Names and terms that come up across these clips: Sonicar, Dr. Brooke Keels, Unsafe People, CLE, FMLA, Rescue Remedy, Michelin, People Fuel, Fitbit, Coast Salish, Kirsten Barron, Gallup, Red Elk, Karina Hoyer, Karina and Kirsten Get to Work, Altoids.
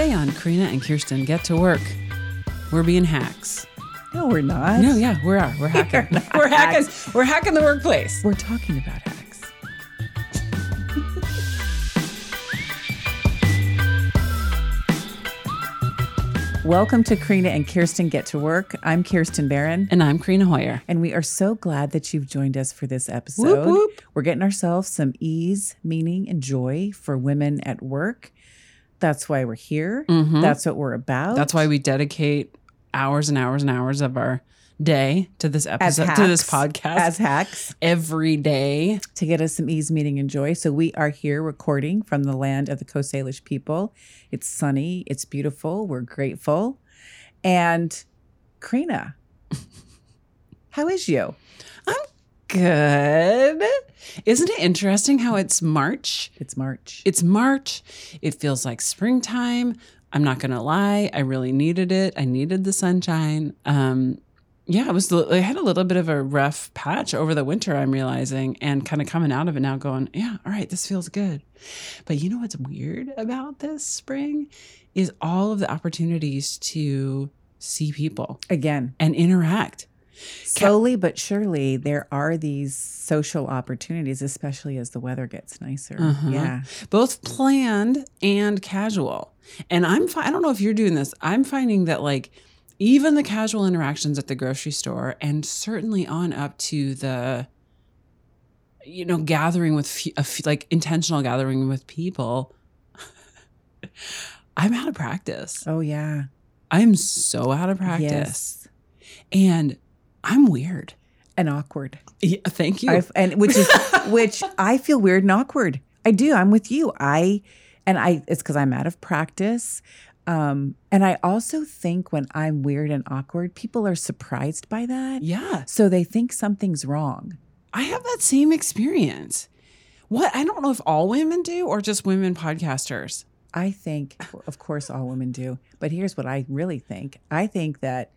Today on Karina and Kirsten Get to Work, we're being hacks. No, we're not. No, yeah, we are. We're hacking. We're hacking. We're hacking the workplace. We're talking about hacks. Welcome to Karina and Kirsten Get to Work. I'm Kirsten Barron. And I'm Karina Hoyer. And we are so glad that you've joined us for this episode. Whoop, whoop. We're getting ourselves some ease, meaning, and joy for women at work. That's why we're here. Mm-hmm. That's what we're about. That's why we dedicate hours and hours and hours of our day to this episode, to this podcast. As hacks. Every day. To get us some ease, meaning, and joy. So we are here recording from the land of the Coast Salish people. It's sunny. It's beautiful. We're grateful. And Karina, how is you? I'm good. Isn't it interesting how it's March? It's March. It's March. It feels like springtime. I'm not going to lie. I really needed it. I needed the sunshine. I had a little bit of a rough patch over the winter, I'm realizing, and kind of coming out of it now going, yeah, all right, this feels good. But you know what's weird about this spring is all of the opportunities to see people again and interact. Slowly but surely, there are these social opportunities, especially as the weather gets nicer. Uh-huh. Yeah, both planned and casual. And I don't know if you're doing this. I'm finding that like even the casual interactions at the grocery store, and certainly on up to the, gathering with intentional gathering with people. I'm out of practice. Oh yeah, I'm so out of practice. Yes. And I'm weird and awkward. Yeah, thank you. Which I feel weird and awkward. I do. I'm with you. It's because I'm out of practice. And I also think when I'm weird and awkward, people are surprised by that. Yeah. So they think something's wrong. I have that same experience. What? I don't know if all women do or just women podcasters. I think, of course, all women do. But here's what I really think. I think that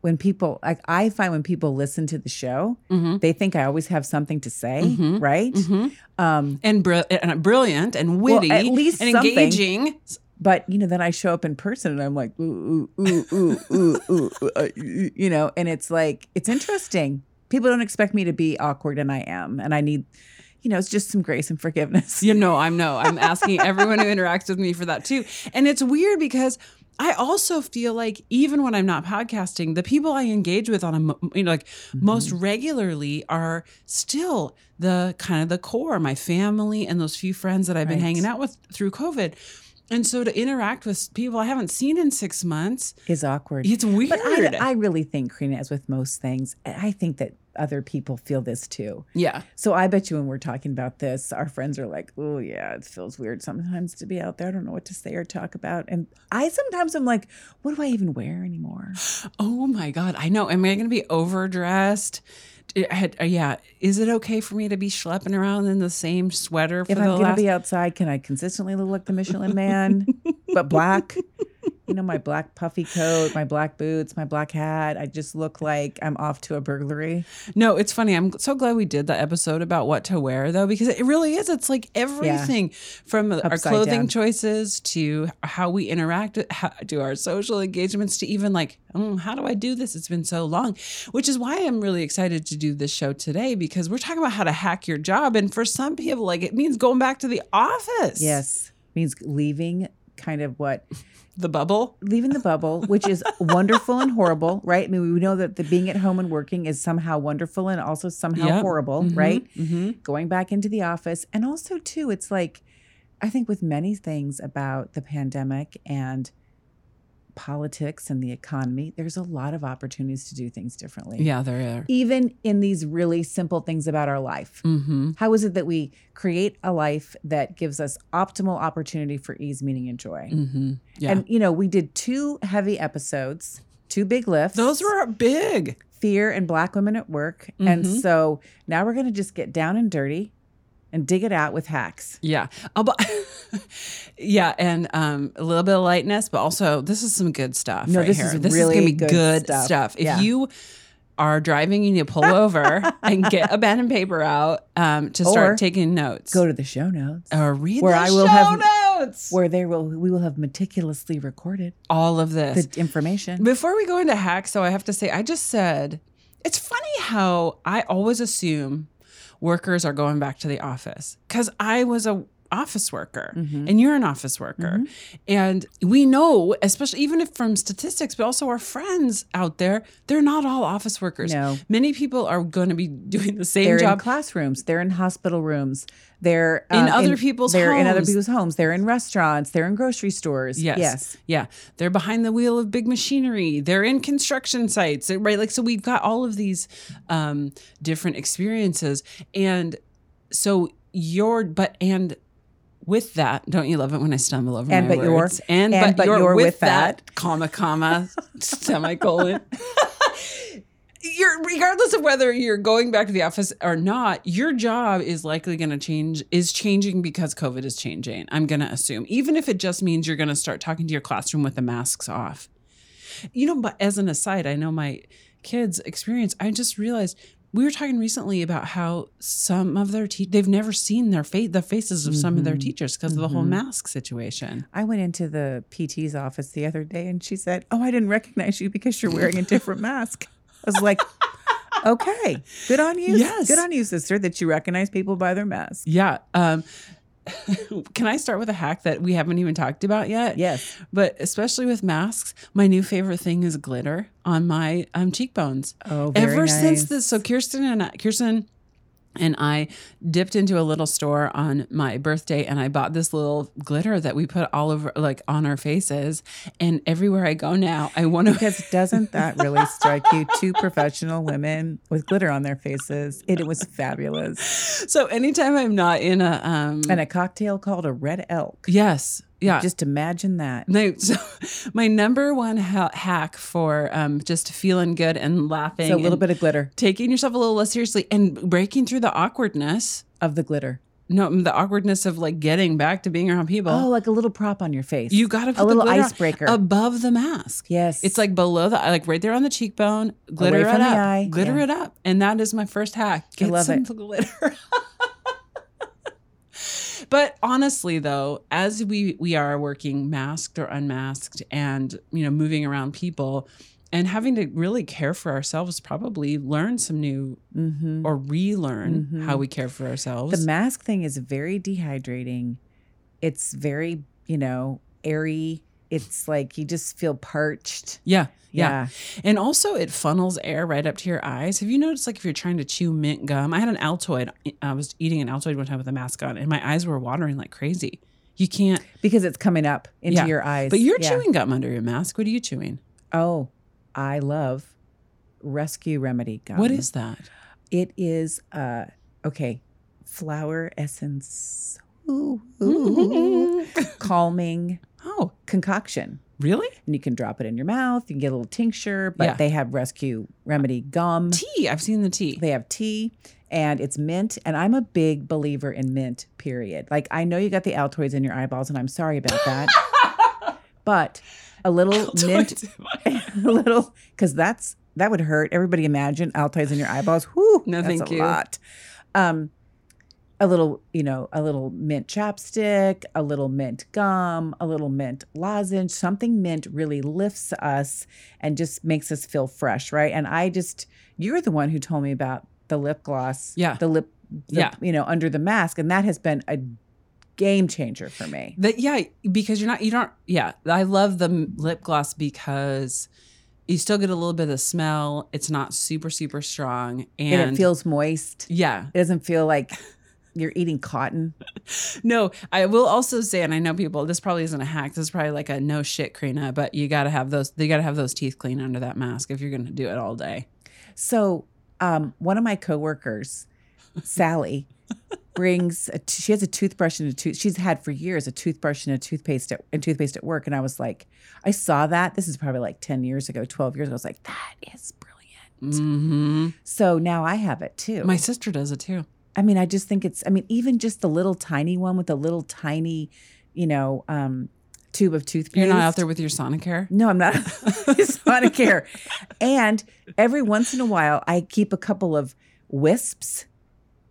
when people listen to the show, mm-hmm. they think I always have something to say, mm-hmm. right? Mm-hmm. And brilliant and witty, well, at least and engaging. But then I show up in person and I'm like, ooh, ooh, ooh, ooh, ooh, ooh, and it's like it's interesting. People don't expect me to be awkward, and I am, and I need. It's just some grace and forgiveness. I'm asking everyone who interacts with me for that too. And it's weird because I also feel like even when I'm not podcasting, the people I engage with on a, mm-hmm. most regularly are still the kind of the core, my family and those few friends that I've been hanging out with through COVID. And so to interact with people I haven't seen in 6 months is awkward. It's weird. But I really think, Karina, as with most things, I think that other people feel this too. Yeah. So I bet you when we're talking about this, our friends are like, oh yeah, it feels weird sometimes to be out there. I don't know what to say or talk about. And I sometimes I'm like, what do I even wear anymore? Oh my God. I know. Am I going to be overdressed? Is it okay for me to be schlepping around in the same sweater for if the I'm going to be outside, can I consistently look like the Michelin man, but black? My black puffy coat, my black boots, my black hat. I just look like I'm off to a burglary. No, it's funny. I'm so glad we did the episode about what to wear, though, because it really is. It's like everything from upside our clothing down. Choices to how we interact, to our social engagements, to even like, how do I do this? It's been so long, which is why I'm really excited to do this show today, because we're talking about how to hack your job. And for some people, like it means going back to the office. Yes, it means leaving kind of what... The bubble? Leaving the bubble, which is wonderful and horrible, right? I mean, we know that the being at home and working is somehow wonderful and also somehow horrible, mm-hmm. right? Mm-hmm. Going back into the office. And also, too, it's like, I think with many things about the pandemic and politics and the economy, there's a lot of opportunities to do things differently. Yeah, there are. Even in these really simple things about our life. Mm-hmm. How is it that we create a life that gives us optimal opportunity for ease, meaning, and joy? Mm-hmm. Yeah. And, we did 2 heavy episodes, 2 big lifts. Those were big. Fear and Black women at work. Mm-hmm. And so now we're going to just get down and dirty and dig it out with hacks. Yeah. And a little bit of lightness, but also this is some good stuff. No, right this here. This really is going to be good stuff. If you are driving, you need to pull over and get a pen and paper out to start taking notes. Go to the show notes. Or read where the I will show have, notes. Where they will, we will have meticulously recorded all of this. The information. Before we go into hacks, though, I have to say, I just said, it's funny how I always assume workers are going back to the office because I was a office worker and you're an office worker. And we know, especially even if from statistics, but also our friends out there, they're not all office workers. No. Many people are going to be doing the same job. They're in classrooms. They're in hospital rooms. They're in other people's homes. They're in restaurants. They're in grocery stores. Yes. Yeah. They're behind the wheel of big machinery. They're in construction sites. Right. Like, so we've got all of these different experiences. And so with that, don't you love it when I stumble over and my words? But you're with that, comma, semicolon. Regardless of whether you're going back to the office or not, your job is likely going to change, is changing because COVID is changing, I'm going to assume. Even if it just means you're going to start talking to your classroom with the masks off. You know, but as an aside, I know my kids' experience, I just realized we were talking recently about how some of their they've never seen the faces of some of their teachers because of the whole mask situation. I went into the PT's office the other day and she said, "Oh, I didn't recognize you because you're wearing a different mask." I was like, "Okay, good on you. Yes. Good on you, sister, that you recognize people by their mask." Yeah. Can I start with a hack that we haven't even talked about yet? Yes. But especially with masks, my new favorite thing is glitter on my cheekbones. Oh, very nice. Since this, so Kirsten and I dipped into a little store on my birthday and I bought this little glitter that we put all over, like on our faces, and everywhere I go now, I want to. Because doesn't that really strike you? Two professional women with glitter on their faces. It was fabulous. So anytime I'm not in a. And a cocktail called a Red Elk. Yes. Yeah. Just imagine that. So my number one hack for just feeling good and laughing. So a little bit of glitter. Taking yourself a little less seriously and breaking through the awkwardness. Of the glitter. No, the awkwardness of like getting back to being around people. Oh, like a little prop on your face. You got to put a little icebreaker above the mask. Yes. It's like below the, like right there on the cheekbone. Glitter it up. Glitter it up. And that is my first hack. Get some glitter. But honestly, though, as we are working masked or unmasked and, you know, moving around people and having to really care for ourselves, probably learn some new or relearn how we care for ourselves. The mask thing is very dehydrating. It's very, you know, airy. It's like you just feel parched. Yeah. And also it funnels air right up to your eyes. Have you noticed, like, if you're trying to chew mint gum? I had an Altoid. I was eating an Altoid one time with a mask on and my eyes were watering like crazy. You can't. Because it's coming up into your eyes. But you're chewing gum under your mask. What are you chewing? Oh, I love Rescue Remedy gum. What is that? It is, flower essence. Ooh. Calming. Oh, concoction. Really? And you can drop it in your mouth. You can get a little tincture, but they have Rescue Remedy gum. Tea. I've seen the tea. They have tea and it's mint. And I'm a big believer in mint, period. Like, I know you got the Altoids in your eyeballs and I'm sorry about that. But a little Altoids mint, because that would hurt. Everybody imagine Altoids in your eyeballs. Whew, no, that's a lot. A little, you know, a little mint chapstick, a little mint gum, a little mint lozenge. Something mint really lifts us and just makes us feel fresh, right? And you're the one who told me about the lip gloss, you know, under the mask, and that has been a game changer for me. Because I love the lip gloss because you still get a little bit of smell. It's not super, super strong, and it feels moist. Yeah, it doesn't feel like. You're eating cotton. No, I will also say, and I know people, this probably isn't a hack. This is probably like a no shit, Karina, but you got to have those. They got to have those teeth clean under that mask if you're going to do it all day. So one of my coworkers, Sally, she has a toothbrush and a tooth. She's had for years a toothbrush and a toothpaste at work. And I was like, I saw that. This is probably like 12 years ago. I was like, that is brilliant. Mm-hmm. So now I have it too. My sister does it too. I mean, I just think even just the little tiny one with a little tiny, you know, tube of toothpaste. You're not out there with your Sonicare? No, I'm not Sonicare. And every once in a while, I keep a couple of wisps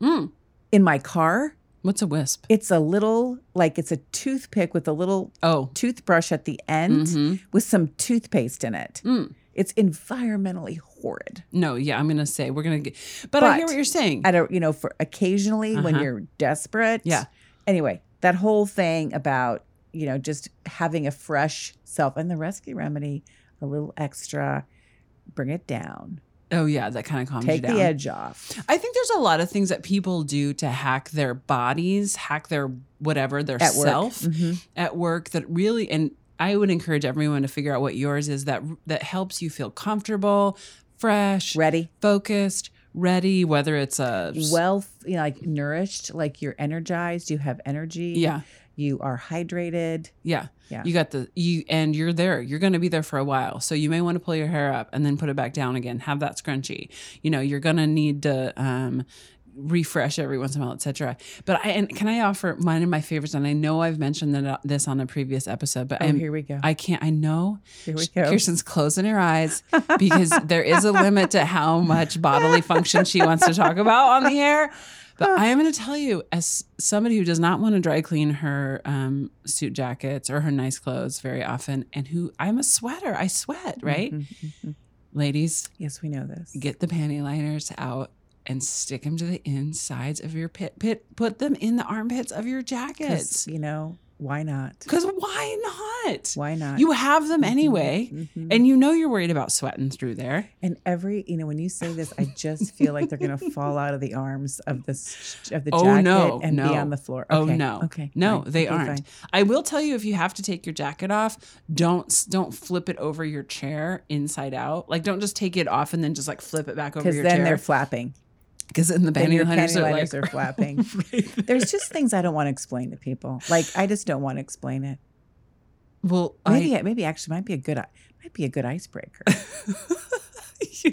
in my car. What's a wisp? It's a little, like it's a toothpick with a little toothbrush at the end with some toothpaste in it. Mm. It's environmentally horrid. No, yeah, I'm going to say we're going to get, but I hear what you're saying. I don't, you know, for occasionally when you're desperate. Yeah. Anyway, that whole thing about, you know, just having a fresh self and the rescue remedy, a little extra, bring it down. Oh, yeah, that kind of calms you down. Take the edge off. I think there's a lot of things that people do to hack their bodies, hack their whatever, their self at work that really, and I would encourage everyone to figure out what yours is that helps you feel comfortable, fresh, ready, focused, ready, whether it's a... wealth, you know, like nourished, like you're energized, you have energy. Yeah. You are hydrated. Yeah. Yeah. You got and you're there. You're going to be there for a while. So you may want to pull your hair up and then put it back down again. Have that scrunchie. You know, you're going to need to refresh every once in a while, et cetera. But can I offer mine and my favorites? And I know I've mentioned this on a previous episode, but here we go. I can't, I know. Here we go. Kirsten's closing her eyes because there is a limit to how much bodily function she wants to talk about on the air. But I am going to tell you, as somebody who does not want to dry clean her suit jackets or her nice clothes very often, and who I'm a sweater, I sweat, right? Mm-hmm, mm-hmm. Ladies, yes, we know this. Get the panty liners out and stick them to the insides of your pit. Put them in the armpits of your jackets. You know, why not? Because why not? Why not? You have them anyway, and you know you're worried about sweating through there. And when you say this, I just feel like they're going to fall out of the arms of the jacket and be on the floor. Okay. Oh, no. Okay. No, fine. They aren't. Fine. I will tell you, if you have to take your jacket off, don't flip it over your chair inside out. Like, don't just take it off and then just like flip it back over your chair. Because then they're flapping. Because then the panty liners are flapping. Right there. There's just things I don't want to explain to people. Like, I just don't want to explain it. Well, maybe actually might be a good icebreaker.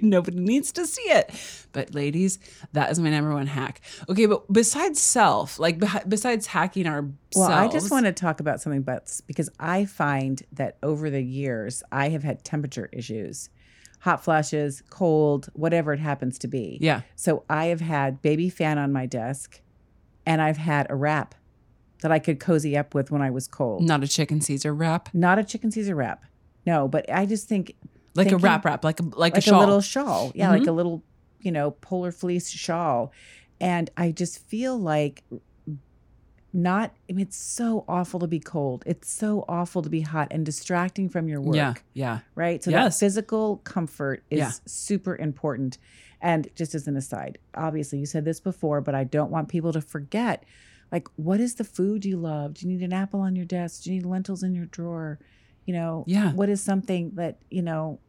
Nobody needs to see it. But ladies, that is my number one hack. Okay, but besides self, like besides hacking ourselves. Well, I just want to talk about something, because I find that over the years I have had temperature issues. Hot flashes, cold, whatever it happens to be. Yeah. So I have had baby fan on my desk, and I've had a wrap that I could cozy up with when I was cold. Not a chicken Caesar wrap? Not a chicken Caesar wrap. No, but I just think... Like a wrap, like a shawl. Like a little shawl. Yeah, like a little, you know, polar fleece shawl. And I just feel like it's so awful to be cold. It's so awful to be hot and distracting from your work. Yeah, yeah. Right? So that physical comfort is super important. And just as an aside, obviously you said this before, but I don't want people to forget, like, what is the food you love? Do you need an apple on your desk? Do you need lentils in your drawer? You know, what is something that, you know,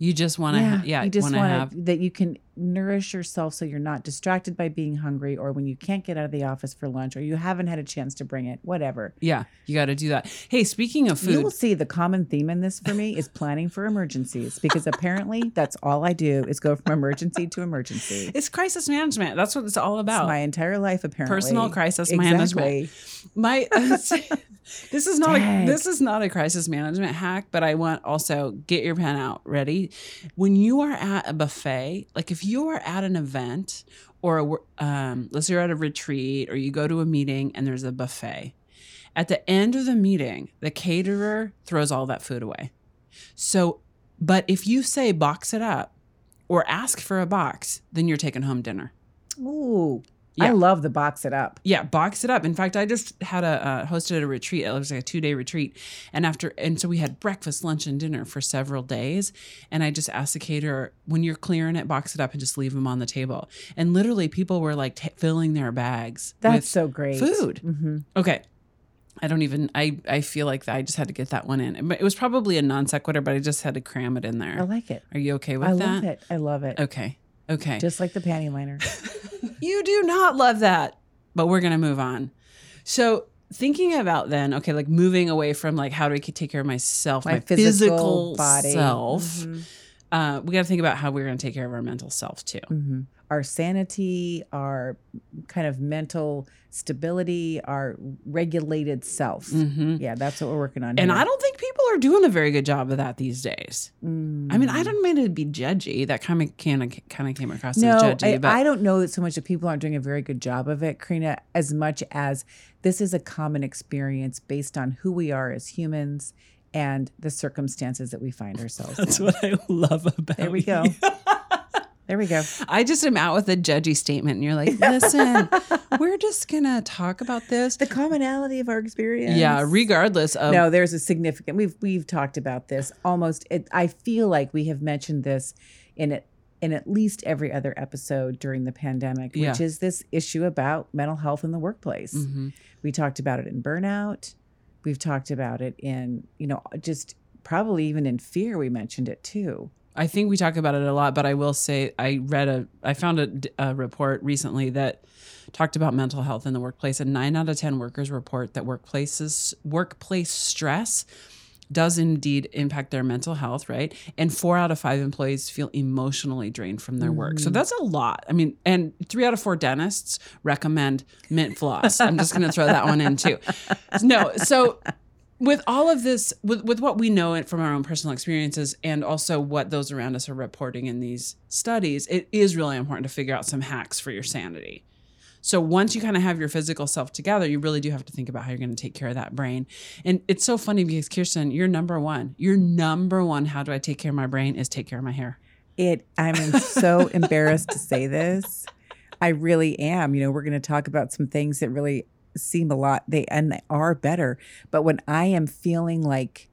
you just want to have that you can nourish yourself so you're not distracted by being hungry, or when you can't get out of the office for lunch, or you haven't had a chance to bring it, whatever. Yeah, you got to do that. Hey, speaking of food. You will see the common theme in this for me is planning for emergencies, because apparently that's all I do is go from emergency to emergency. It's crisis management. That's what it's all about. It's my entire life, apparently. Personal crisis management. My this is not a crisis management hack, but I want also get your pen out ready. When you are at a buffet, like if you are at an event or let's say you're at a retreat or you go to a meeting and there's a buffet, at the end of the meeting, the caterer throws all that food away. So, but if you say box it up or ask for a box, then you're taking home dinner. Ooh. Yeah. I love the box it up. Yeah, box it up. In fact, I just had hosted a retreat. It was like a 2-day retreat. And so we had breakfast, lunch, and dinner for several days. And I just asked the caterer, when you're clearing it, box it up and just leave them on the table. And literally people were like filling their bags. That's with so great. Food. Mm-hmm. Okay. I feel like I just had to get that one in. It was probably a non sequitur, but I just had to cram it in there. I like it. Are you okay with that? I love it. I love it. Okay. Just like the panty liner. You do not love that, but we're going to move on. So thinking about then, okay, like moving away from like, how do I take care of myself, my physical body. Self, we got to think about how we're going to take care of our mental self too. Mm-hmm. Our sanity, our kind of mental stability, our regulated self. Mm-hmm. Yeah, that's what we're working on. And here. I don't think people are doing a very good job of that these days. Mm. I mean, I don't mean to be judgy. That kind of came across as judgy. No, I don't know that so much that people aren't doing a very good job of it, Karina, as much as this is a common experience based on who we are as humans and the circumstances that we find ourselves in. What I love about it. There we go. There we go. I just am out with a judgy statement and you're like, listen, we're just going to talk about this. The commonality of our experience. Yeah, regardless of. No, there's a significant, we've talked about this almost. I feel like we have mentioned this in at least every other episode during the pandemic, which is this issue about mental health in the workplace. Mm-hmm. We talked about it in burnout. We've talked about it in, just probably even in fear. We mentioned it too. I think we talk about it a lot, but I will say I found a report recently that talked about mental health in the workplace, and 9 out of 10 workers report that workplace stress does indeed impact their mental health, right? And 4 out of 5 employees feel emotionally drained from their work. So that's a lot. I mean, and 3 out of 4 dentists recommend mint floss. I'm just going to throw that one in too. No, so with all of this, with what we know from our own personal experiences and also what those around us are reporting in these studies, it is really important to figure out some hacks for your sanity. So once you kind of have your physical self together, you really do have to think about how you're going to take care of that brain. And it's so funny because, Kirsten, your number one, how do I take care of my brain is take care of my hair. I'm so embarrassed to say this. I really am. We're going to talk about some things that really seem a lot, they are better. But when I am feeling like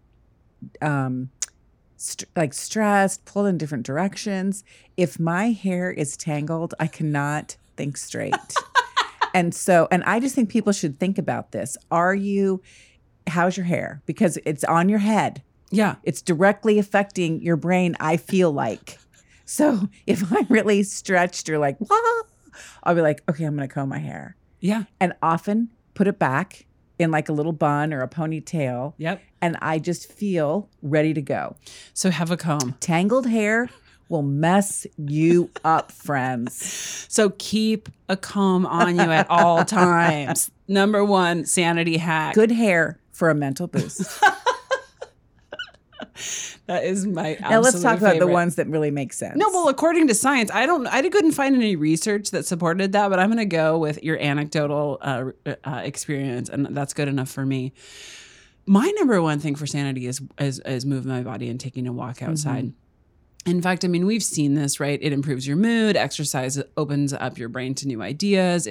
stressed, pulled in different directions, if my hair is tangled, I cannot think straight. and I just think people should think about this. How's your hair? Because it's on your head. Yeah. It's directly affecting your brain, I feel like. So if I'm really stretched or like, ah, I'll be like, okay, I'm going to comb my hair. Yeah. And often put it back in like a little bun or a ponytail. Yep. And I just feel ready to go. So have a comb. Tangled hair will mess you up, friends. So keep a comb on you at all times. Number one sanity hack. Good hair for a mental boost. That is my absolute favorite. Now let's talk about the ones that really make sense. No, well, according to science, I couldn't find any research that supported that, but I'm going to go with your anecdotal experience, and that's good enough for me. My number one thing for sanity is moving my body and taking a walk outside. Mm-hmm. In fact, I mean, we've seen this, right? It improves your mood. Exercise opens up your brain to new ideas.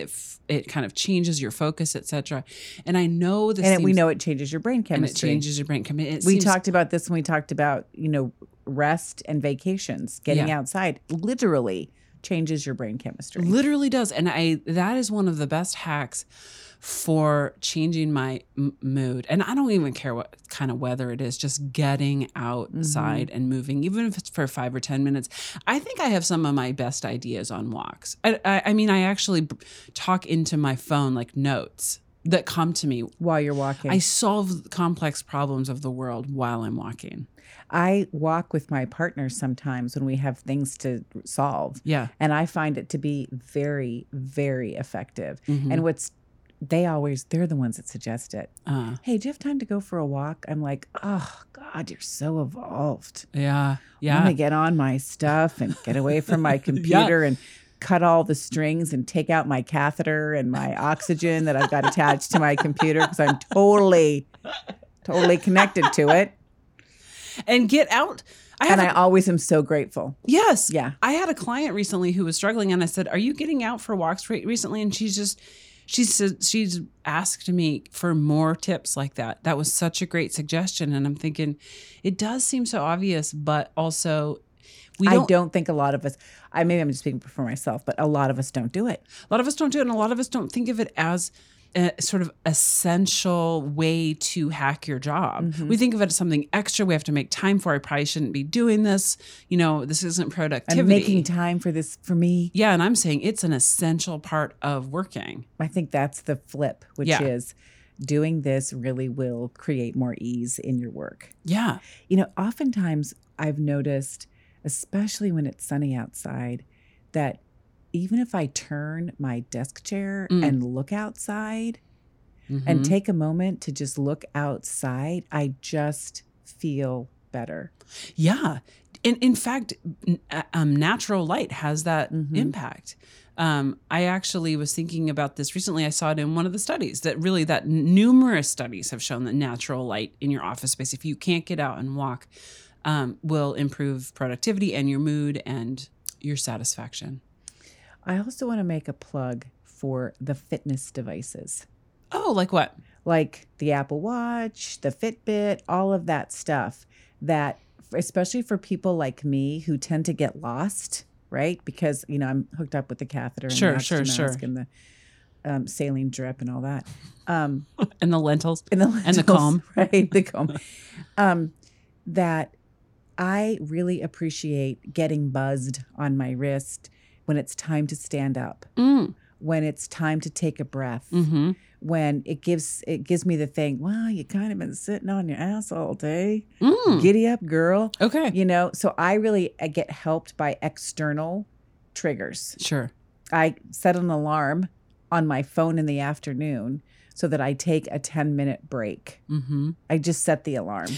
It kind of changes your focus, et cetera. And I know this. And we know it changes your brain chemistry. We talked about this when we talked about, rest and vacations. Getting outside literally changes your brain chemistry. Literally does. And that is one of the best hacks for changing my mood. And I don't even care what kind of weather it is, just getting outside and moving, even if it's for 5 or 10 minutes. I think I have some of my best ideas on walks. I actually talk into my phone like notes that come to me. While you're walking. I solve complex problems of the world while I'm walking. I walk with my partner sometimes when we have things to solve. Yeah. And I find it to be very, very effective. Mm-hmm. And they're the ones that suggest it. Hey, do you have time to go for a walk? I'm like, oh God, you're so evolved. Yeah. Yeah. I'm going to get on my stuff and get away from my computer and cut all the strings and take out my catheter and my oxygen that I've got attached to my computer because I'm totally connected to it. And get out. I always am so grateful. Yes. Yeah. I had a client recently who was struggling and I said, are you getting out for walks recently? And she's asked me for more tips like that. That was such a great suggestion. And I'm thinking it does seem so obvious, but also I don't think a lot of us, maybe I'm just speaking for myself, but a lot of us don't do it. A lot of us don't do it. And a lot of us don't think of it as a sort of essential way to hack your job. Mm-hmm. We think of it as something extra we have to make time for. I probably shouldn't be doing this. This isn't productivity. I'm making time for this for me. Yeah, and I'm saying it's an essential part of working. I think that's the flip, which is doing this really will create more ease in your work. Yeah. Oftentimes I've noticed especially when it's sunny outside, that even if I turn my desk chair and look outside and take a moment to just look outside, I just feel better. Yeah. In fact, natural light has that impact. I actually was thinking about this recently. I saw it in one of the studies that really that numerous studies have shown that natural light in your office space, if you can't get out and walk, will improve productivity and your mood and your satisfaction. I also want to make a plug for the fitness devices. Oh, like what? Like the Apple Watch, the Fitbit, all of that stuff that, especially for people like me who tend to get lost, right? Because, you know, I'm hooked up with the catheter and the oxygen mask and the saline drip and all that. And the lentils. And the comb. Right, the comb. That I really appreciate getting buzzed on my wrist when it's time to stand up, when it's time to take a breath, when it gives me the thing, well, you kind of been sitting on your ass all day. Giddy up, girl. Okay. You know, so I get helped by external triggers. Sure. I set an alarm on my phone in the afternoon so that I take a 10-minute break. I just set the alarm.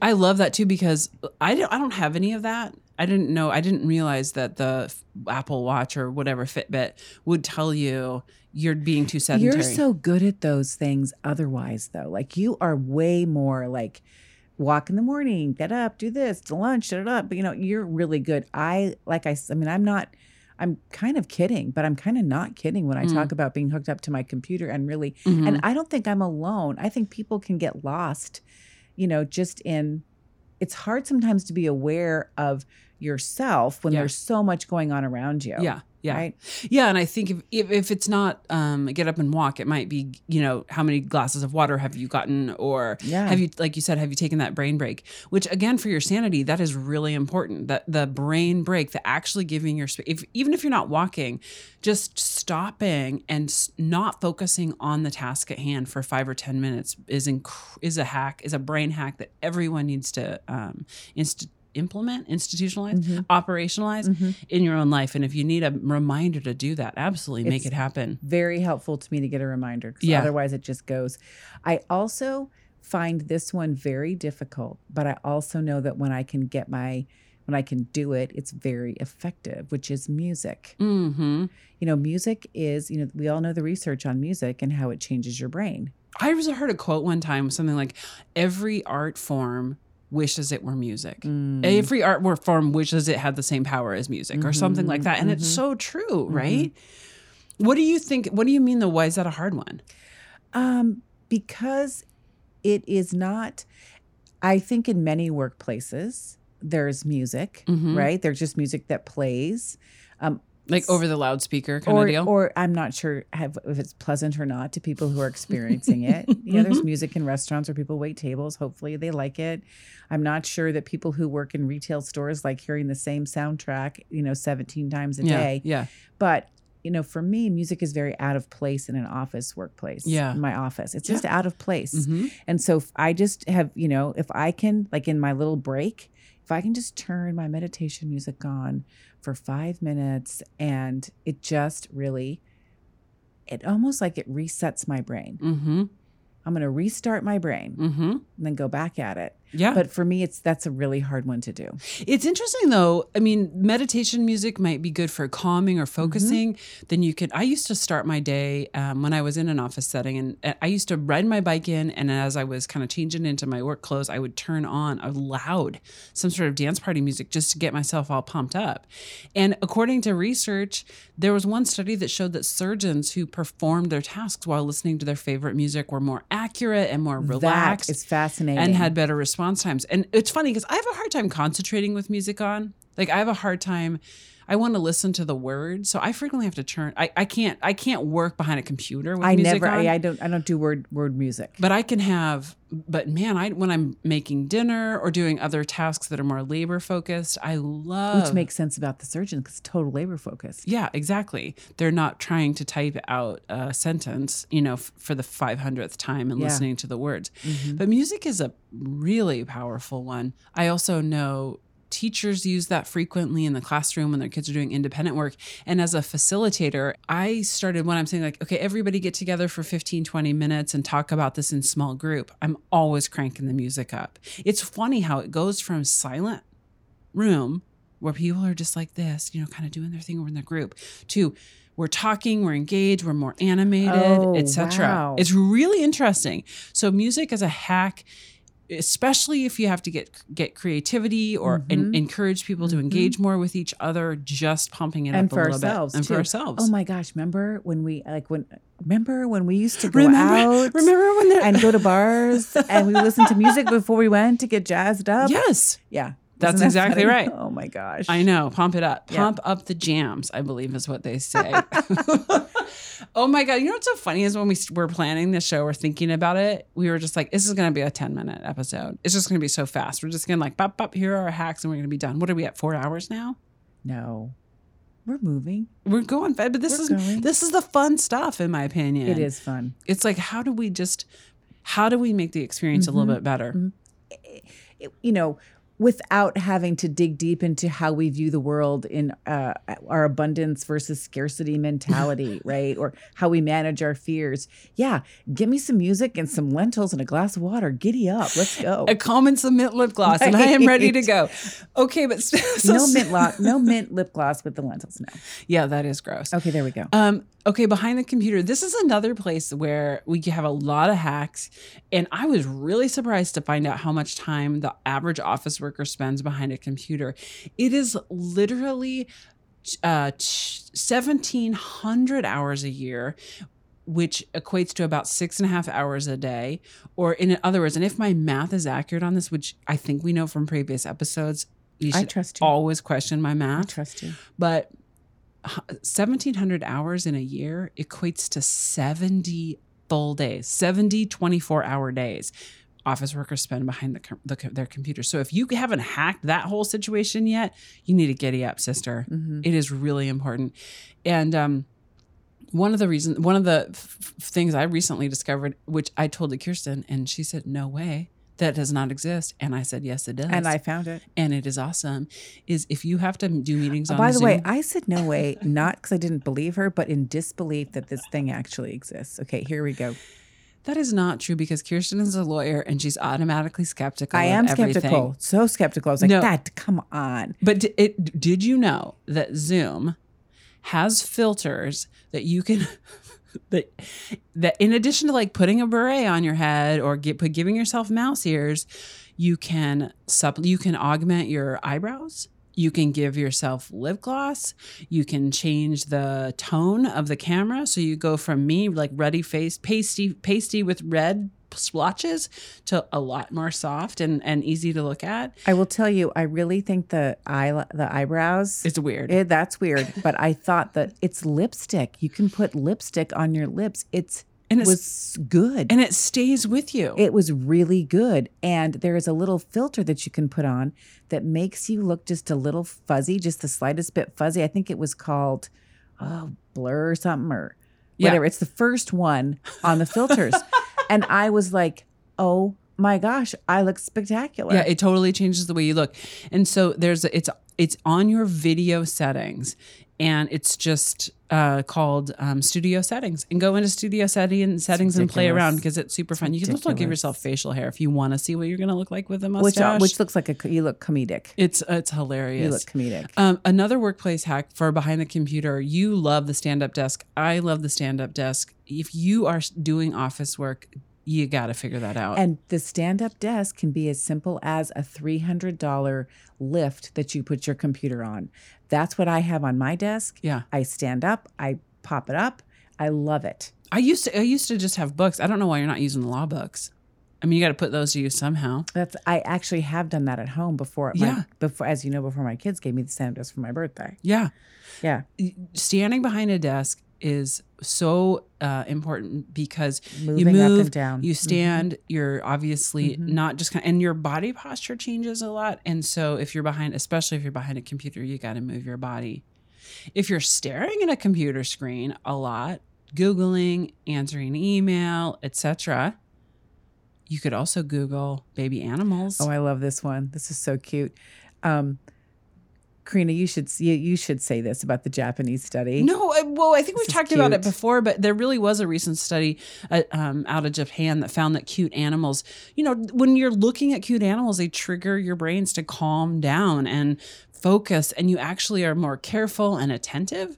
I love that too, because I don't have any of that. I didn't realize that the Apple Watch or whatever Fitbit would tell you you're being too sedentary. You're so good at those things otherwise, though. Like, you are way more like walk in the morning, get up, do this, to lunch, shut it up. But, you know, you're really good. I'm kind of kidding, but I'm kind of not kidding when I talk about being hooked up to my computer and really, and I don't think I'm alone. I think people can get lost, you know, just in, it's hard sometimes to be aware of yourself when there's so much going on around you. Yeah. Yeah. Right? Yeah. And I think if it's not get up and walk, it might be, you know, how many glasses of water have you gotten? Or have you, like you said, have you taken that brain break? Which, again, for your sanity, that is really important. That the brain break, the actually giving your space, even if you're not walking, just stopping and not focusing on the task at hand for 5 or 10 minutes is a brain hack that everyone needs to implement, institutionalize, operationalize in your own life. And if you need a reminder to do that, absolutely make it happen. Very helpful to me to get a reminder, because otherwise it just goes. I also find this one very difficult, but I also know that when I can do it, it's very effective, which is music. You know, music is, you know, we all know the research on music and how it changes your brain. I heard a quote one time, something like, every art form wishes it were music. Every art form wishes it had the same power as music, or something like that. And it's so true, right? What do you think? What do you mean, though? Why is that a hard one? Because it is not, I think in many workplaces, there's music, right? There's just music that plays. Like over the loudspeaker kind of deal? Or I'm not sure if it's pleasant or not to people who are experiencing it. You know, there's music in restaurants where people wait tables. Hopefully they like it. I'm not sure that people who work in retail stores like hearing the same soundtrack, you know, 17 times a day. Yeah. But, you know, for me, music is very out of place in an office workplace. Yeah. In my office. It's just out of place. And so I just have, you know, if I can, like in my little break, if I can just turn my meditation music on for 5 minutes, and it just really, it almost like it resets my brain. I'm going to restart my brain and then go back at it. Yeah. But for me, that's a really hard one to do. It's interesting, though. I mean, meditation music might be good for calming or focusing. Then you could. I used to start my day when I was in an office setting, and I used to ride my bike in. And as I was kind of changing into my work clothes, I would turn on some sort of dance party music just to get myself all pumped up. And according to research, there was one study that showed that surgeons who performed their tasks while listening to their favorite music were more accurate and more relaxed. It's fascinating. And had better response times. And it's funny because I have a hard time concentrating with music on. Like, I have a hard time. I want to listen to the words, so I frequently have to turn. I can't work behind a computer with music on. I don't do word music. But I can have. But man, when I'm making dinner or doing other tasks that are more labor focused, I love. Which makes sense about the surgeon, because it's total labor focused. Yeah, exactly. They're not trying to type out a sentence, you know, for the 500th time and listening to the words. But music is a really powerful one. I also know Teachers use that frequently in the classroom when their kids are doing independent work. And as a facilitator, I started when I'm saying like, okay, everybody get together for 15, 20 minutes and talk about this in small group. I'm always cranking the music up. It's funny how it goes from silent room where people are just like this, you know, kind of doing their thing over in the group to we're talking, we're engaged, we're more animated, etc. Wow. It's really interesting. So music is a hack, especially if you have to get creativity or encourage people to engage more with each other, just pumping it up a little bit. And for ourselves. Oh my gosh. Remember when we we used to go out and go to bars and we listened to music before we went to get jazzed up? Yes. Yeah. That's exactly right. Oh my gosh. I know. Pump it up. Pump up the jams, I believe is what they say. Oh my God. You know what's so funny is when we were planning the show, we're thinking about it. We were just like, this is going to be a 10-minute episode. It's just going to be so fast. We're just going to like, bop, bop, here are our hacks and we're going to be done. What are we at? 4 hours now? No. We're moving. We're going. But this is the fun stuff, in my opinion. It is fun. It's like, how do we make the experience a little bit better? You know, without having to dig deep into how we view the world in our abundance versus scarcity mentality, right? Or how we manage our fears. Yeah, give me some music and some lentils and a glass of water. Giddy up, let's go. A calm and some mint lip gloss, right? And I am ready to go. Okay, but no mint lip gloss with the lentils, no. Yeah, that is gross. Okay, there we go. Okay, behind the computer, this is another place where we have a lot of hacks. And I was really surprised to find out how much time the average office worker spends behind a computer. It is literally 1,700 hours a year, which equates to about 6.5 hours a day. Or in other words, and if my math is accurate on this, which I think we know from previous episodes, you should always question my math. I trust you. But 1,700 hours in a year equates to 70 full days, 70 24-hour days office workers spend behind their computer. So if you haven't hacked that whole situation yet, you need to giddy up, sister. It is really important. And one of the things I recently discovered, which I told to Kirsten, and she said, no way. That does not exist. And I said, yes, it does. And I found it. And it is awesome. Is if you have to do meetings on Zoom. By the way, I said no way, not because I didn't believe her, but in disbelief that this thing actually exists. Okay, here we go. That is not true because Kirsten is a lawyer and she's automatically skeptical. I am skeptical. So skeptical. I was like, come on. But did you know that Zoom has filters that you can... That in addition to like putting a beret on your head or giving yourself mouse ears, you can augment your eyebrows. You can give yourself lip gloss. You can change the tone of the camera. So you go from me like ruddy face, pasty with red splotches to a lot more soft and easy to look at. I will tell you, I really think the eyebrows. It's weird. That's weird. But I thought that it's lipstick. You can put lipstick on your lips. It was good. And it stays with you. It was really good. And there is a little filter that you can put on that makes you look just a little fuzzy, just the slightest bit fuzzy. I think it was called Blur or something or whatever. Yeah. It's the first one on the filters. And I was like, oh my gosh, I look spectacular. Yeah, it totally changes the way you look. And so it's on your video settings and it's just called studio settings, and go into studio settings and play around because it's super fun. You can also give yourself facial hair if you want to see what you're going to look like with a mustache. Which looks like you look comedic. It's hilarious. You look comedic. Another workplace hack for behind the computer. You love the stand-up desk. I love the stand-up desk. If you are doing office work, you got to figure that out. And the stand-up desk can be as simple as a $300 lift that you put your computer on. That's what I have on my desk. Yeah. I stand up. I pop it up. I love it. I used to just have books. I don't know why you're not using the law books. I mean, you got to put those to use somehow. I actually have done that at home before. Before my kids gave me the stand-up desk for my birthday. Yeah. Yeah. Standing behind a desk is so important because you move up and down. You stand, you're obviously not just kind of, and your body posture changes a lot. And so especially if you're behind a computer, you got to move your body. If you're staring at a computer screen a lot, Googling, answering email, etc., you could also Google baby animals. Oh, I love this one. This is so cute. Karina, you should say this about the Japanese study. No, well, I think we've talked about it before, but there really was a recent study out of Japan that found that cute animals, you know, when you're looking at cute animals, they trigger your brains to calm down and focus, and you actually are more careful and attentive.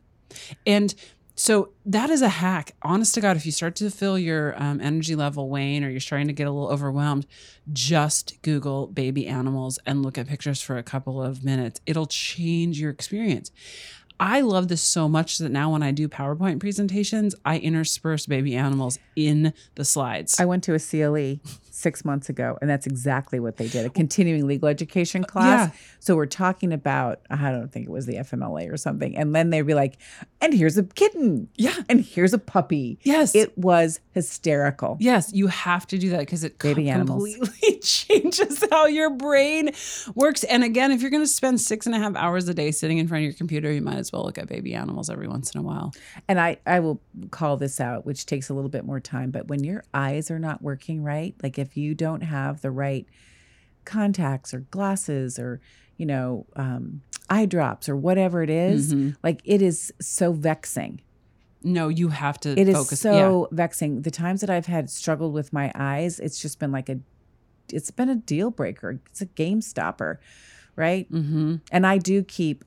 And so that is a hack. Honest to God, if you start to feel your energy level wane or you're starting to get a little overwhelmed, just Google baby animals and look at pictures for a couple of minutes. It'll change your experience. I love this so much that now when I do PowerPoint presentations, I intersperse baby animals in the slides. I went to a CLE 6 months ago, and that's exactly what they did, a continuing legal education class. Yeah. So we're talking about, I don't think it was the FMLA or something, and then they'd be like, and here's a kitten. Yeah. And here's a puppy. Yes. It was hysterical. Yes, you have to do that because it completely changes how your brain works. And again, if you're going to spend 6.5 hours a day sitting in front of your computer, you might as well look at baby animals every once in a while. And I will call this out, which takes a little bit more time, but when your eyes are not working right, like if you don't have the right contacts or glasses or, you know, eye drops or whatever it is, mm-hmm. like it is so vexing. No, you have to focus. It is so vexing. The times that I've had struggled with my eyes, it's just been like it's been a deal breaker. It's a game stopper, right? Mm-hmm. And I do keep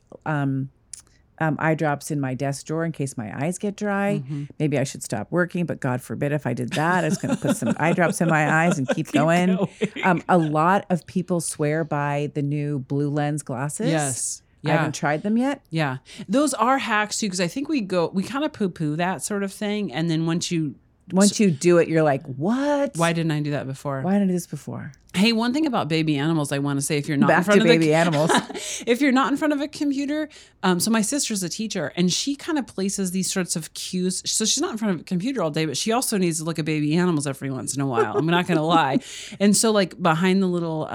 eye drops in my desk drawer in case my eyes get dry. Mm-hmm. Maybe I should stop working, but God forbid if I did that, I was going to put some eye drops in my eyes and keep going. A lot of people swear by the new blue lens glasses. Yes. Yeah. I haven't tried them yet. Yeah. Those are hacks too, because I think we kind of poo-poo that sort of thing. And then once you do it, you're like, what? Why didn't I do that before? Why didn't I do this before? Hey, one thing about baby animals I want to say, if you're not in front of a computer, so my sister's a teacher, and she kind of places these sorts of cues. So she's not in front of a computer all day, but she also needs to look at baby animals every once in a while. I'm not going to lie. And so like behind the little...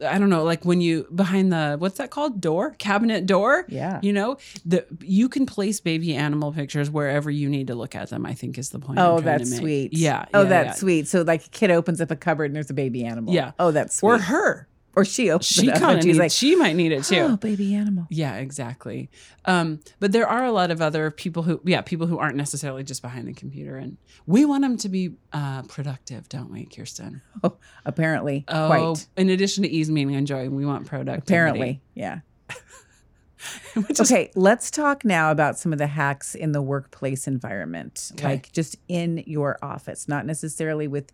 I don't know, like when you behind the, what's that called? Door? Cabinet door? Yeah. You know, you can place baby animal pictures wherever you need to look at them, I think is the point. Oh, that's sweet. Yeah. Oh, yeah, that's sweet. So like a kid opens up a cupboard and there's a baby animal. Yeah. Oh, that's sweet. Or her. Or she opens it up and she's like, she might need it too. Oh, baby animal. Yeah, exactly. But there are a lot of other people who aren't necessarily just behind the computer. And we want them to be productive, don't we, Kirsten? Oh, apparently. Oh, quite. In addition to ease, meaning, and joy, we want productivity. Apparently, yeah. Okay, let's talk now about some of the hacks in the workplace environment. Okay. Like just in your office, not necessarily with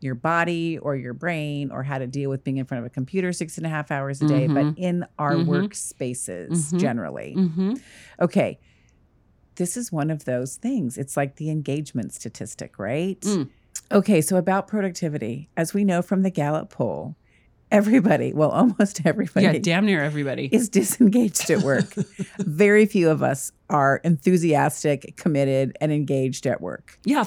your body or your brain or how to deal with being in front of a computer 6.5 hours a day, mm-hmm. but in our mm-hmm. workspaces mm-hmm. generally. Mm-hmm. Okay. This is one of those things. It's like the engagement statistic, right? Mm. Okay. So about productivity, as we know from the Gallup poll, almost everybody. Yeah, damn near everybody. Is disengaged at work. Very few of us are enthusiastic, committed, and engaged at work. Yeah,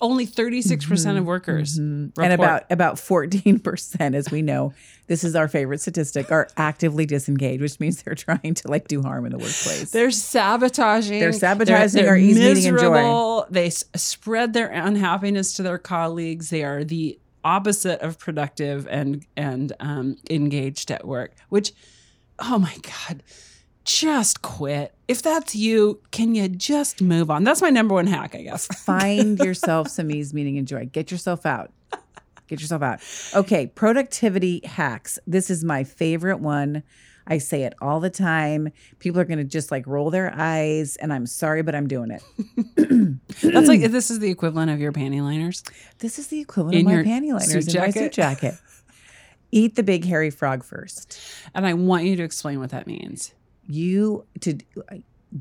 only 36% mm-hmm. of workers. Mm-hmm. And about 14%, as we know, this is our favorite statistic, are actively disengaged, which means they're trying to like do harm in the workplace. They're sabotaging. They're miserable. They spread their unhappiness to their colleagues. They are the opposite of productive and engaged at work, which, oh my God, just quit. If that's you, can you just move on? That's my number one hack, I guess. Find yourself some ease, meaning, and joy. Get yourself out. Okay, productivity hacks. This is my favorite one. I say it all the time. People are going to just like roll their eyes, and I'm sorry, but I'm doing it. That's like, this is the equivalent of your panty liners. This is the equivalent of my panty liners in my suit jacket. Eat the big hairy frog first. And I want you to explain what that means. You to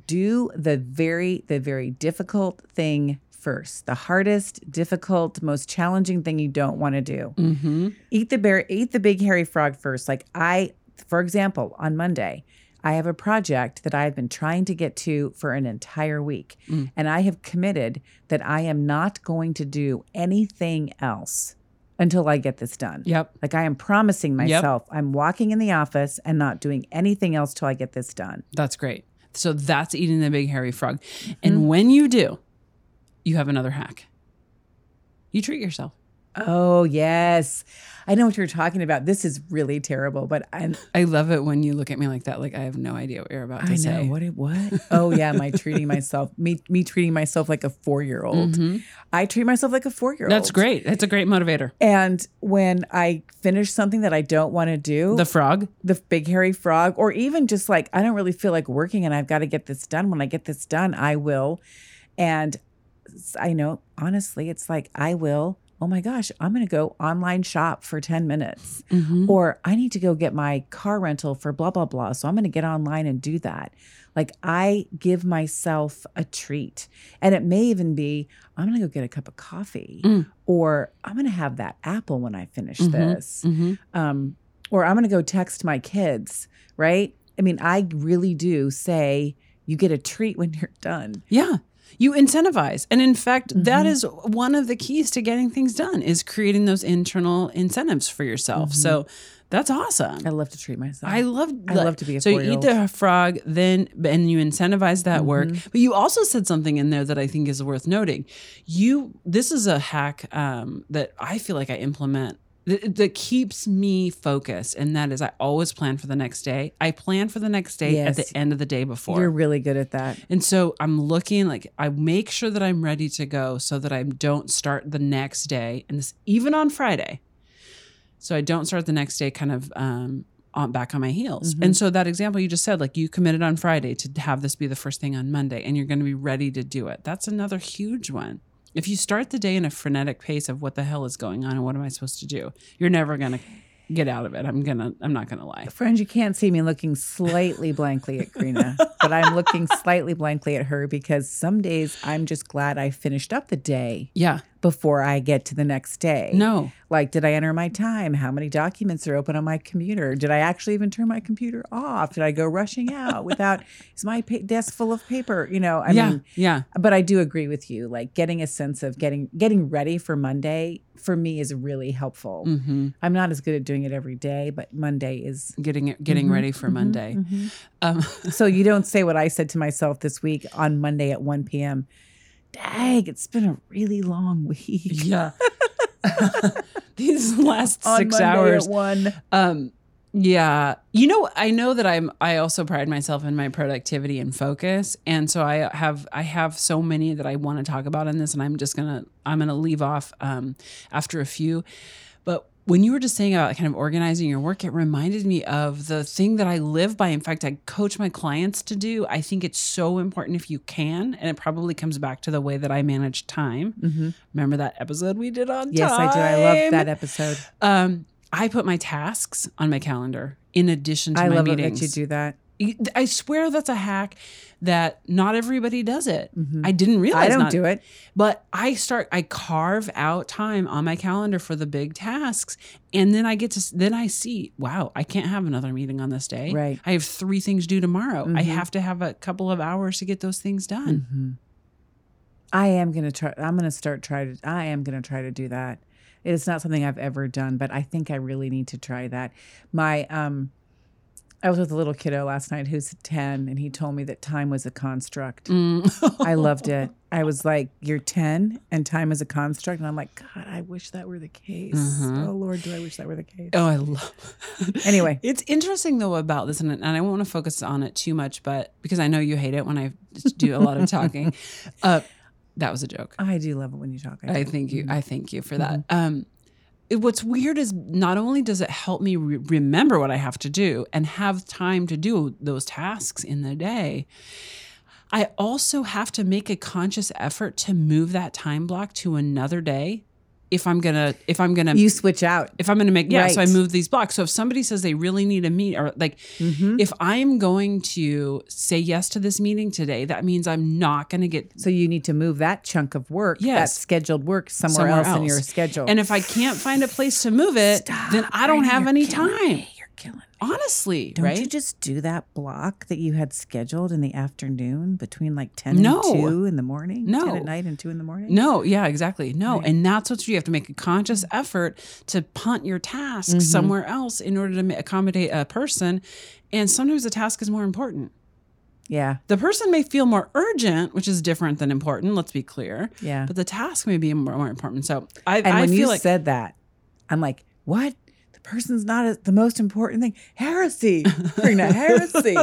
do the very difficult thing first, the hardest, difficult, most challenging thing you don't want to do. Mm-hmm. Eat the big hairy frog first. Like for example, on Monday, I have a project that I have been trying to get to for an entire week. Mm. And I have committed that I am not going to do anything else until I get this done. Yep. Like I am promising myself, yep. I'm walking in the office and not doing anything else till I get this done. That's great. So that's eating the big hairy frog. Mm-hmm. And when you do, you have another hack. You treat yourself. Oh, yes. I know what you're talking about. This is really terrible, but I love it when you look at me like that. Like, I have no idea what you're about to say. I know. What? Oh, yeah. My treating myself. Me treating myself like a 4-year-old. Mm-hmm. I treat myself like a 4-year-old. That's great. That's a great motivator. And when I finish something that I don't want to do. The frog? The big hairy frog. Or even just like, I don't really feel like working and I've got to get this done. When I get this done, I will. And I know, honestly, it's like, I will. Oh my gosh, I'm going to go online shop for 10 minutes mm-hmm. or I need to go get my car rental for blah, blah, blah. So I'm going to get online and do that. Like I give myself a treat and it may even be, I'm going to go get a cup of coffee or I'm going to have that apple when I finish mm-hmm. this or I'm going to go text my kids. Right. I mean, I really do say you get a treat when you're done. Yeah. You incentivize. And in fact, mm-hmm. that is one of the keys to getting things done is creating those internal incentives for yourself. Mm-hmm. So that's awesome. I love to treat myself. I love to be a 4-year-old. So you eat the frog, then and you incentivize that mm-hmm. work. But you also said something in there that I think is worth noting. This is a hack that I feel like I implement that keeps me focused, and that is I always plan for the next day. I plan for the next day yes. at the end of the day before. You're really good at that. And so I'm looking, like I make sure that I'm ready to go so that I don't start the next day, and this even on Friday. So I don't start the next day kind of back on my heels. Mm-hmm. And so that example you just said, like you committed on Friday to have this be the first thing on Monday, and you're going to be ready to do it. That's another huge one. If you start the day in a frenetic pace of what the hell is going on and what am I supposed to do, you're never going to get out of it. I'm not going to lie. Friends, you can't see me looking slightly blankly at Karina, but I'm looking slightly blankly at her because some days I'm just glad I finished up the day. Yeah. Before I get to the next day. No. Like, did I enter my time? How many documents are open on my computer? Did I actually even turn my computer off? Did I go rushing out without, is my desk full of paper? You know, I mean. Yeah. But I do agree with you. Like getting a sense of getting ready for Monday for me is really helpful. Mm-hmm. I'm not as good at doing it every day, but Monday is. Getting mm-hmm, ready for mm-hmm, Monday. Mm-hmm. So you don't say what I said to myself this week on Monday at 1 p.m., dang, it's been a really long week. Yeah. These last 6 hours. Monday at 1. Yeah. You know, I know that I also pride myself in my productivity and focus. And so I have so many that I want to talk about in this, and I'm going to leave off after a few. But when you were just saying about kind of organizing your work, it reminded me of the thing that I live by. In fact, I coach my clients to do. I think it's so important if you can, and it probably comes back to the way that I manage time. Mm-hmm. Remember that episode we did on time? Yes, I do. I love that episode. I put my tasks on my calendar in addition to my meetings. I love that you do that. I swear that's a hack that not everybody does it. Mm-hmm. I didn't realize do it, but I carve out time on my calendar for the big tasks. And then I see, wow, I can't have another meeting on this day. Right. I have 3 things due tomorrow. Mm-hmm. I have to have a couple of hours to get those things done. Mm-hmm. I am going to try to do that. It's not something I've ever done, but I think I really need to try that. My, I was with a little kiddo last night who's 10, and he told me that time was a construct. I loved it. I was like, you're 10 and time is a construct. And I'm like, God, I wish that were the case. Mm-hmm. Oh, Lord, do I wish that were the case. Oh, I love it. Anyway. It's interesting, though, about this, and I won't want to focus on it too much, but because I know you hate it when I do a lot of talking. That was a joke. I do love it when you talk. I thank you for that. Mm-hmm. What's weird is not only does it help me remember what I have to do and have time to do those tasks in the day, I also have to make a conscious effort to move that time block to another day. If I'm gonna you switch out. If I'm gonna make yeah, right. So I move these blocks. So if somebody says they really need a meet, or like mm-hmm. if I'm going to say yes to this meeting today, that means I'm not gonna get. So you need to move that chunk of work, yes. that scheduled work somewhere else in your schedule. And if I can't find a place to move it, then I don't have any time. You're killing me. Honestly, don't you just do that block that you had scheduled in the afternoon between like 10 and 2 in the morning? No. 10 at night and 2 in the morning? No. Yeah, exactly. No. Right. And that's what you have to make a conscious effort to punt your task mm-hmm. somewhere else in order to accommodate a person. And sometimes the task is more important. Yeah. The person may feel more urgent, which is different than important. Let's be clear. Yeah. But the task may be more important. So I feel like when you said that, I'm like, what? The person's not the most important thing. Heresy, Karina, heresy.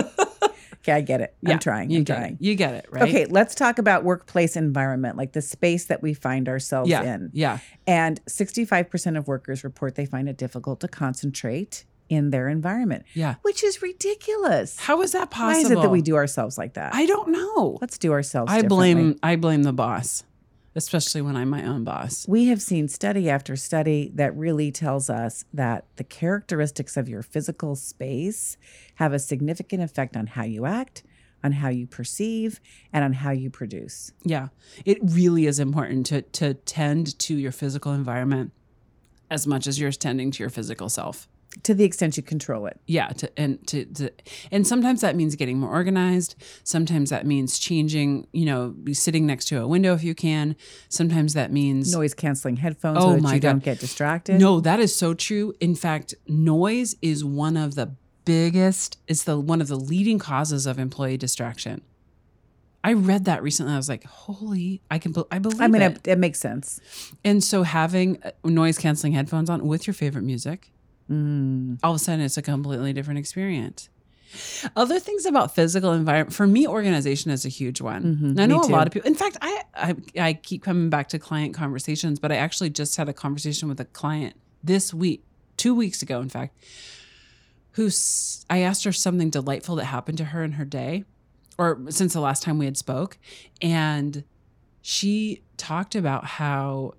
Okay, I get it. Yeah, I'm trying. You get it, right? Okay, let's talk about workplace environment, like the space that we find ourselves in. Yeah. And 65% of workers report they find it difficult to concentrate in their environment. Yeah. Which is ridiculous. How is that possible? Why is it that we do ourselves like that? I don't know. Let's do ourselves differently. I blame the boss, especially when I'm my own boss. We have seen study after study that really tells us that the characteristics of your physical space have a significant effect on how you act, on how you perceive, and on how you produce. Yeah. It really is important to tend to your physical environment as much as you're tending to your physical self. To the extent you control it. Yeah. And sometimes that means getting more organized. Sometimes that means changing, sitting next to a window if you can. Sometimes that means noise canceling headphones so that you don't get distracted. No, that is so true. In fact, noise is one of the biggest, one of the leading causes of employee distraction. I read that recently. I was like, I believe it. I mean, it makes sense. And so having noise canceling headphones on with your favorite music, all of a sudden it's a completely different experience. Other things about physical environment, for me, organization is a huge one. Mm-hmm, I know a lot of people. In fact, I keep coming back to client conversations, but I actually just had a conversation with a client this week, 2 weeks ago, in fact, I asked her something delightful that happened to her in her day or since the last time we had spoke. And she talked about how,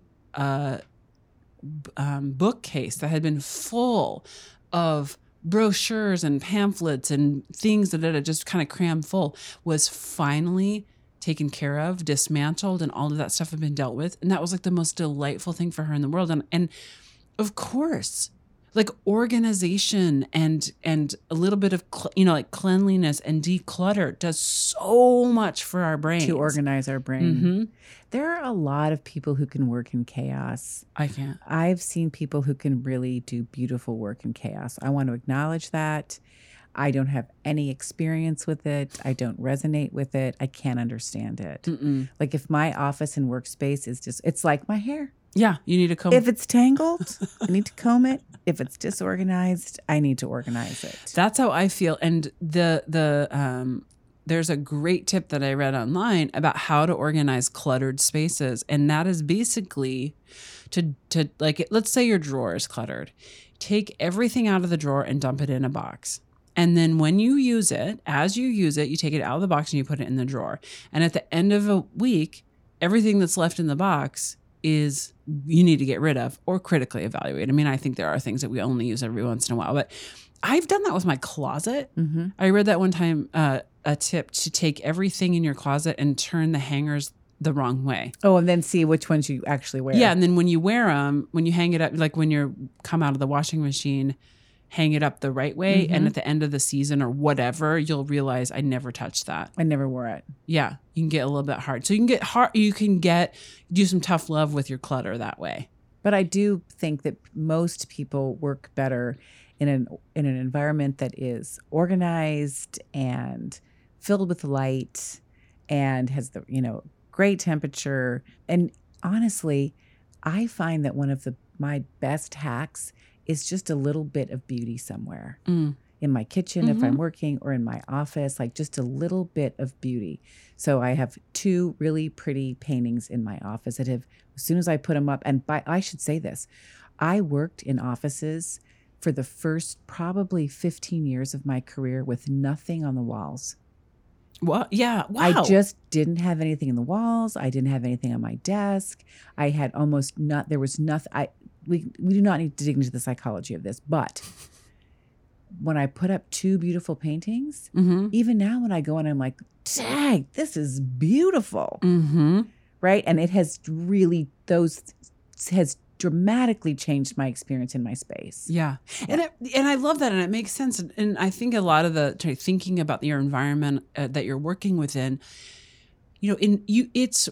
bookcase that had been full of brochures and pamphlets and things that had just kind of crammed full was finally taken care of, dismantled, and all of that stuff had been dealt with. And that was like the most delightful thing for her in the world. And of course, like organization and a little bit of, cleanliness and declutter does so much for our brain. To organize our brain. Mm-hmm. There are a lot of people who can work in chaos. I can't. I've seen people who can really do beautiful work in chaos. I want to acknowledge that. I don't have any experience with it. I don't resonate with it. I can't understand it. Mm-mm. Like if my office and workspace is just, it's like my hair. Yeah, you need to comb it. If it's tangled, I need to comb it. If it's disorganized, I need to organize it. That's how I feel. And there's a great tip that I read online about how to organize cluttered spaces. And that is basically to let's say your drawer is cluttered. Take everything out of the drawer and dump it in a box. And then when you use it, as you use it, you take it out of the box and you put it in the drawer. And at the end of a week, everything that's left in the box is you need to get rid of or critically evaluate. I mean, I think there are things that we only use every once in a while, but I've done that with my closet. Mm-hmm. I read that one time, a tip to take everything in your closet and turn the hangers the wrong way. Oh, and then see which ones you actually wear. Yeah. And then when you wear them, when you hang it up, like when you come out of the washing machine, hang it up the right way. Mm-hmm. And at the end of the season or whatever, you'll realize I never touched that. I never wore it. Yeah. You can get a little bit hard. So do some tough love with your clutter that way. But I do think that most people work better in an environment that is organized and filled with light and has the, great temperature. And honestly, I find that one of my best hacks is just a little bit of beauty somewhere in my kitchen, mm-hmm. if I'm working, or in my office, like just a little bit of beauty. So I have two really pretty paintings in my office that have, as soon as I put them up, and I should say this, I worked in offices for the first probably 15 years of my career with nothing on the walls. Well, yeah. Wow. I just didn't have anything in the walls. I didn't have anything on my desk. I had almost not, there was nothing. We do not need to dig into the psychology of this, but when I put up two beautiful paintings, mm-hmm. even now when I go in, I'm like, dang, this is beautiful, mm-hmm. right? And it has really, has dramatically changed my experience in my space. Yeah. And I love that. And it makes sense. And I think a lot of the thinking about your environment that you're working within, it's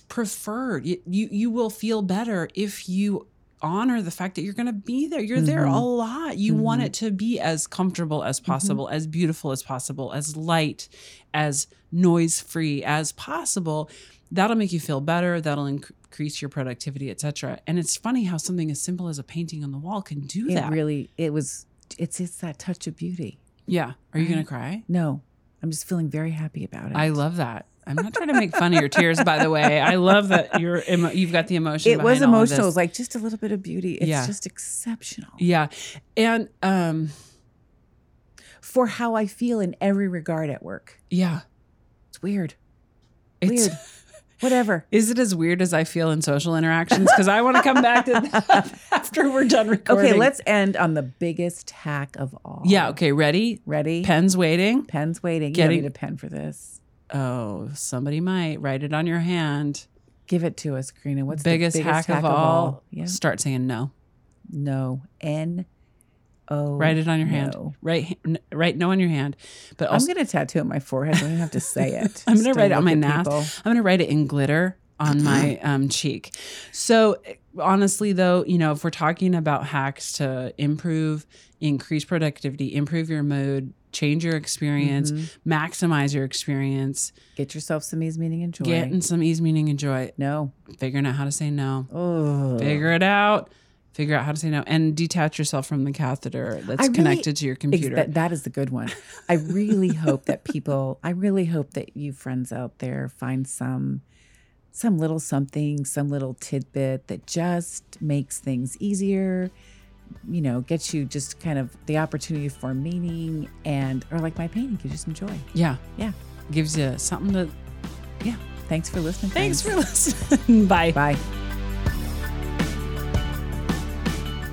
preferred. You will feel better if you honor the fact that you're going to be there. You're mm-hmm. there a lot. You mm-hmm. want it to be as comfortable as possible, mm-hmm. as beautiful as possible, as light, as noise-free as possible. That'll make you feel better. That'll increase your productivity, et cetera. And it's funny how something as simple as a painting on the wall can do that. It's that touch of beauty. Yeah. Are you going to cry? No. I'm just feeling very happy about it. I love that. I'm not trying to make fun of your tears, by the way. I love that you've got the emotion. It was emotional. It was like just a little bit of beauty. It's just exceptional. Yeah. And for how I feel in every regard at work. Yeah. It's weird. Weird. Whatever. Is it as weird as I feel in social interactions? Because I want to come back to that after we're done recording. Okay, let's end on the biggest hack of all. Yeah, okay, ready? Pen's waiting. You don't need a pen for this. Oh, somebody might. Write it on your hand. Give it to us, Karina. What's the biggest hack of all? Yeah. Start saying no. No. N-O. Write it on your hand. Write no on your hand. But also, I'm going to tattoo it on my forehead. I don't have to say it. I'm going to write it on my nath. I'm going to write it in glitter on my cheek. So honestly, though, you know, if we're talking about hacks to improve, increase productivity, improve your mood, change your experience, mm-hmm. maximize your experience. Get yourself some ease, meaning, and joy. No. Figuring out how to say no. Oh. Figure out how to say no. And detach yourself from the catheter that's connected to your computer. That is the good one. I really hope that you friends out there find some little something, some little tidbit that just makes things easier, you know, gets you just kind of the opportunity for meaning, and or like my painting, gives you some joy. Yeah. Yeah. Gives you something to, yeah. Thanks for listening. Bye. Bye.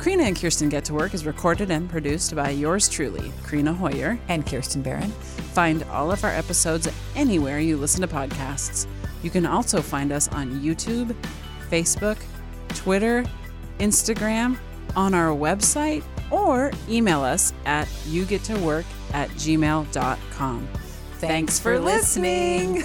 Karina and Kirsten Get to Work is recorded and produced by yours truly, Karina Hoyer and Kirsten Barron. Find all of our episodes anywhere you listen to podcasts. You can also find us on YouTube, Facebook, Twitter, Instagram, on our website, or email us at yougettowork@gmail.com. Thanks for listening.